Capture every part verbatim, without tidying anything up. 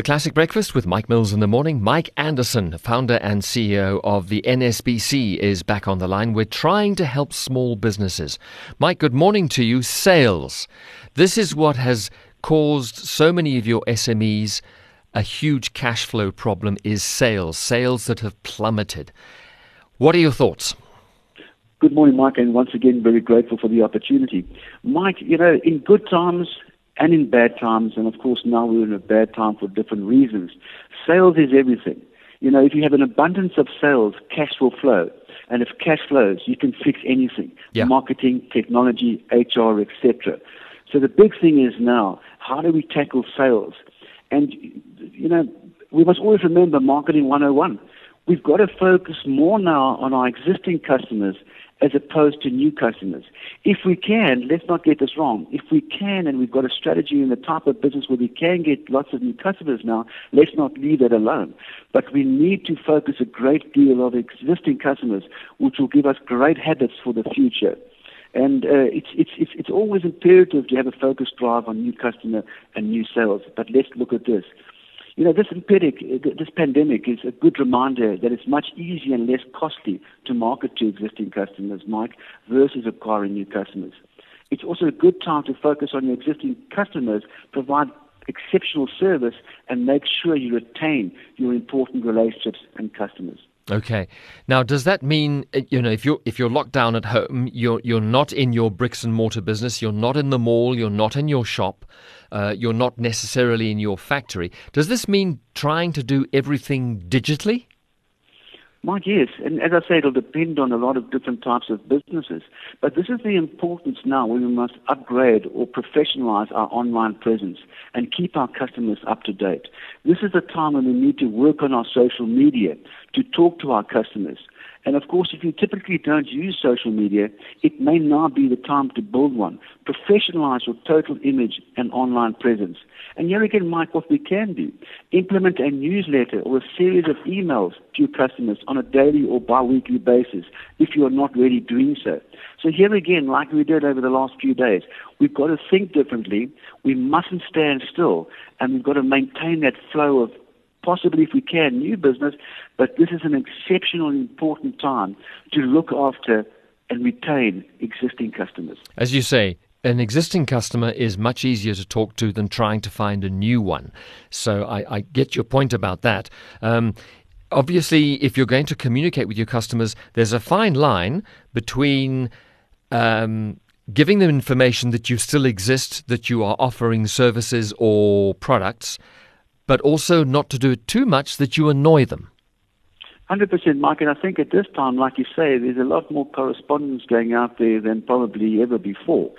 The Classic Breakfast with Mike Mills in the morning. Mike Anderson, founder and C E O of the N S B C, is back on the line. We're trying to help small businesses. Mike, good morning to you. Sales. This is what has caused so many of your S M Es a huge cash flow problem, is sales, sales that have plummeted. What are your thoughts? Good morning, Mike, and once again, very grateful for the opportunity. Mike, you know, in good times and in bad times, and of course now we're in a bad time for different reasons, sales is everything. You know, if you have an abundance of sales, cash will flow. And if cash flows, you can fix anything, yeah. Marketing, technology, H R, et cetera. So the big thing is now, how do we tackle sales? And, you know, we must always remember Marketing one oh one. We've got to focus more now on our existing customers as opposed to new customers. If we can, let's not get this wrong, if we can and we've got a strategy in the type of business where we can get lots of new customers now, let's not leave that alone. But we need to focus a great deal on existing customers, which will give us great habits for the future. And uh, it's, it's, it's, it's always imperative to have a focused drive on new customer and new sales. But let's look at this. You know, this, this pandemic is a good reminder that it's much easier and less costly to market to existing customers, Mike, versus acquiring new customers. It's also a good time to focus on your existing customers, provide exceptional service, and make sure you retain your important relationships and customers. Okay. Now, does that mean, you know, if you're if you're locked down at home, you're you're not in your bricks and mortar business, you're not in the mall, you're not in your shop, uh, you're not necessarily in your factory. Does this mean trying to do everything digitally? Mike, yes. And as I say, it'll depend on a lot of different types of businesses. But this is the importance now where we must upgrade or professionalize our online presence and keep our customers up to date. This is the time when we need to work on our social media to talk to our customers. And of course, if you typically don't use social media, it may now be the time to build one. Professionalize your total image and online presence. And here again, Mike, what we can do, implement a newsletter or a series of emails to your customers on a daily or bi-weekly basis if you are not really doing so. So here again, like we did over the last few days, we've got to think differently. We mustn't stand still, and we've got to maintain that flow of, possibly if we can, new business, but this is an exceptionally important time to look after and retain existing customers. As you say, an existing customer is much easier to talk to than trying to find a new one. So I, I get your point about that. Um, obviously, if you're going to communicate with your customers, there's a fine line between um, giving them information that you still exist, that you are offering services or products, but also not to do it too much that you annoy them. one hundred percent, Mike, and I think at this time, like you say, there's a lot more correspondence going out there than probably ever before.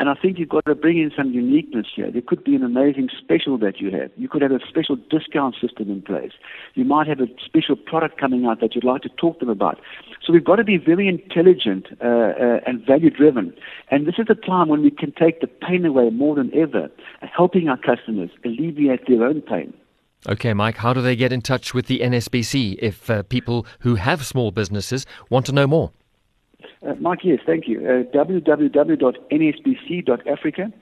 And I think you've got to bring in some uniqueness here. There could be an amazing special that you have. You could have a special discount system in place. You might have a special product coming out that you'd like to talk to them about. So we've got to be very intelligent uh, uh, and value-driven. And this is a time when we can take the pain away more than ever, helping our customers alleviate their own pain. Okay, Mike, how do they get in touch with the N S B C if uh, people who have small businesses want to know more? Uh, Mike, yes, thank you. Uh, w w w dot n s b c dot africa,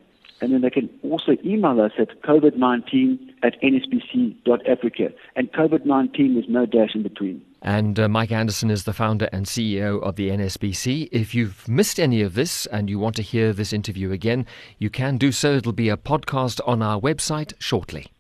and then they can also email us at covid nineteen at n s b c dot africa. And covid nineteen is no dash in between. And uh, Mike Anderson is the founder and C E O of the N S B C. If you've missed any of this and you want to hear this interview again, you can do so. It'll be a podcast on our website shortly.